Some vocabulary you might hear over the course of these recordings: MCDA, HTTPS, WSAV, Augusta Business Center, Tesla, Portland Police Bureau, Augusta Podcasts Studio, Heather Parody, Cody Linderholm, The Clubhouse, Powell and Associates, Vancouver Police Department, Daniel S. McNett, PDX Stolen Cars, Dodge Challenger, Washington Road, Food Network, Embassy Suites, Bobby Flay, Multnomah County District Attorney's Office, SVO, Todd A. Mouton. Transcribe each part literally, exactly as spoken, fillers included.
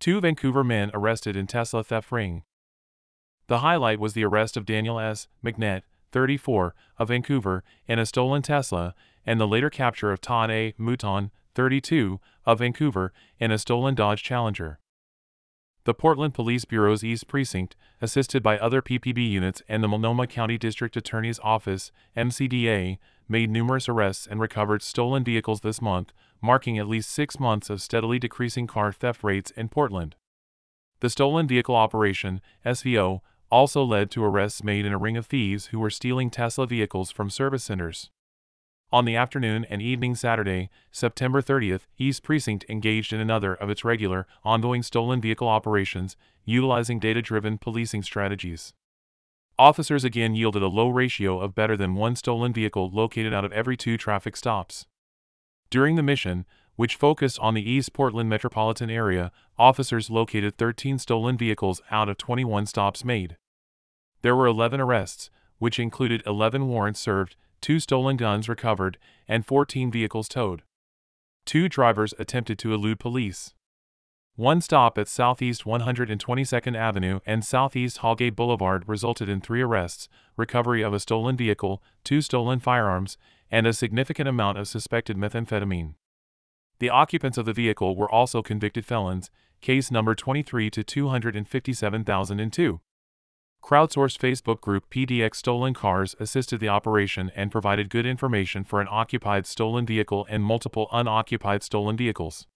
Two Vancouver men arrested in Tesla theft ring. The highlight was the arrest of Daniel S. McNett, thirty-four, of Vancouver, in a stolen Tesla, and the later capture of Todd A. Mouton, thirty-two, of Vancouver, in a stolen Dodge Challenger. The Portland Police Bureau's East Precinct, assisted by other P P B units and the Multnomah County District Attorney's Office, M C D A, made numerous arrests and recovered stolen vehicles this month, marking at least six months of steadily decreasing car theft rates in Portland. The Stolen Vehicle Operation, S V O, also led to arrests made in a ring of thieves who were stealing Tesla vehicles from service centers. On the afternoon and evening Saturday, September thirtieth, East Precinct engaged in another of its regular, ongoing stolen vehicle operations, utilizing data-driven policing strategies. Officers again yielded a low ratio of better than one stolen vehicle located out of every two traffic stops. During the mission, which focused on the East Portland metropolitan area, officers located thirteen stolen vehicles out of twenty-one stops made. There were eleven arrests, which included eleven warrants served, two stolen guns recovered, and fourteen vehicles towed. Two drivers attempted to elude police. One stop at Southeast one hundred twenty-second Avenue and Southeast Hallgate Boulevard resulted in three arrests, recovery of a stolen vehicle, two stolen firearms, and a significant amount of suspected methamphetamine. The occupants of the vehicle were also convicted felons, case number twenty-three to two hundred fifty-seven thousand two. Crowdsourced Facebook group P D X Stolen Cars assisted the operation and provided good information for an occupied stolen vehicle and multiple unoccupied stolen vehicles.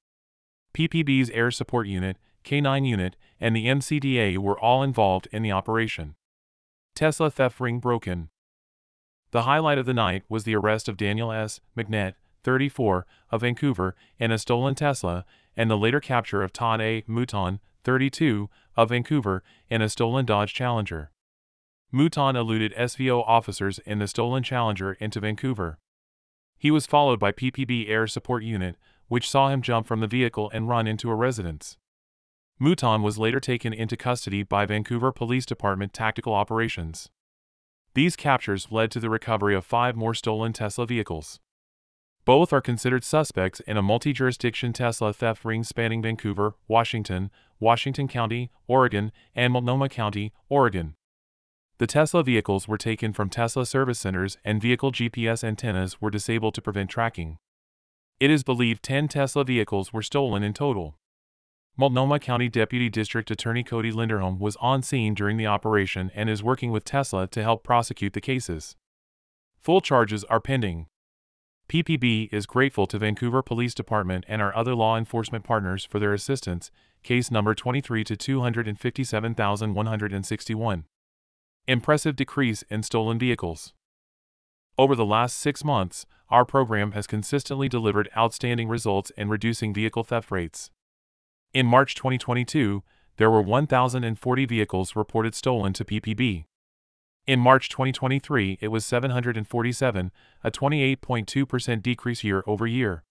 P P B's Air Support Unit, K nine Unit, and the M C D A were all involved in the operation. Tesla theft ring broken. The highlight of the night was the arrest of Daniel S. McNett, thirty-four, of Vancouver, in a stolen Tesla, and the later capture of Todd A. Mouton, thirty-two, of Vancouver, in a stolen Dodge Challenger. Mouton eluded S V O officers in the stolen Challenger into Vancouver. He was followed by P P B Air Support Unit, which saw him jump from the vehicle and run into a residence. Mouton was later taken into custody by Vancouver Police Department Tactical Operations. These captures led to the recovery of five more stolen Tesla vehicles. Both are considered suspects in a multi-jurisdiction Tesla theft ring spanning Vancouver, Washington, Washington County, Oregon, and Multnomah County, Oregon. The Tesla vehicles were taken from Tesla service centers and vehicle G P S antennas were disabled to prevent tracking. It is believed ten Tesla vehicles were stolen in total. Multnomah County Deputy District Attorney Cody Linderholm was on scene during the operation and is working with Tesla to help prosecute the cases. Full charges are pending. P P B is grateful to Vancouver Police Department and our other law enforcement partners for their assistance, case number twenty-three to two hundred fifty-seven thousand one hundred sixty-one. Impressive decrease in stolen vehicles. Over the last six months, our program has consistently delivered outstanding results in reducing vehicle theft rates. In March twenty twenty-two, there were one thousand forty vehicles reported stolen to P P B. In March twenty twenty-three, it was seven hundred forty-seven, a twenty-eight point two percent decrease year over year.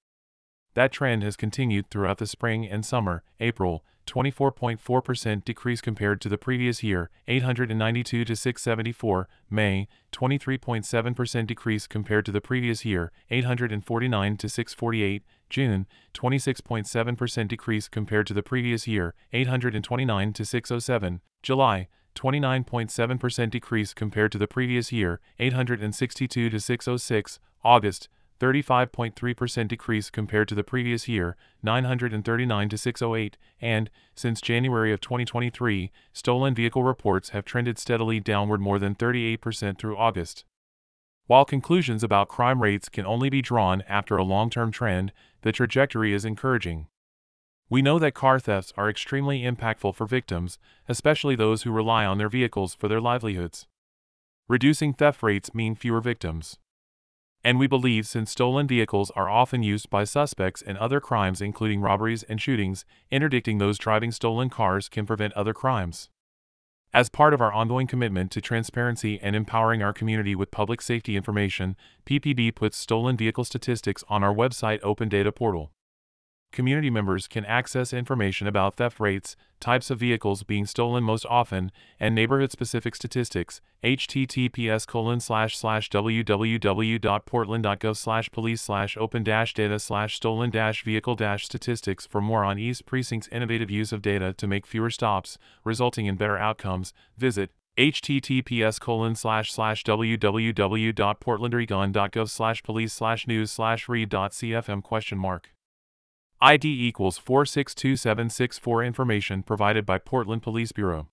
That trend has continued throughout the spring and summer. April, twenty-four point four percent decrease compared to the previous year, eight hundred ninety-two to six hundred seventy-four, May, twenty-three point seven percent decrease compared to the previous year, eight hundred forty-nine to six hundred forty-eight, June, twenty-six point seven percent decrease compared to the previous year, eight hundred twenty-nine to six hundred seven, July, twenty-nine point seven percent decrease compared to the previous year, eight hundred sixty-two to six hundred six, August, thirty-five point three percent decrease compared to the previous year, nine hundred thirty-nine to six hundred eight, and, since January of twenty twenty-three, stolen vehicle reports have trended steadily downward more than thirty-eight percent through August. While conclusions about crime rates can only be drawn after a long-term trend, the trajectory is encouraging. We know that car thefts are extremely impactful for victims, especially those who rely on their vehicles for their livelihoods. Reducing theft rates mean fewer victims. And we believe since stolen vehicles are often used by suspects in other crimes including robberies and shootings, interdicting those driving stolen cars can prevent other crimes. As part of our ongoing commitment to transparency and empowering our community with public safety information, P P B puts stolen vehicle statistics on our website open data portal. community members can access information about theft rates, types of vehicles being stolen most often, and neighborhood-specific statistics. H T T P S colon slash slash w w w dot portland dot gov slash police slash open dash data slash stolen dash vehicle dash statistics for more on East Precinct's innovative use of data to make fewer stops, resulting in better outcomes. Visit h t t p s colon slash slash w w w dot portland oregon dot gov slash police slash news slash read dot c f m question mark I D equals four six two seven six four Information provided by Portland Police Bureau.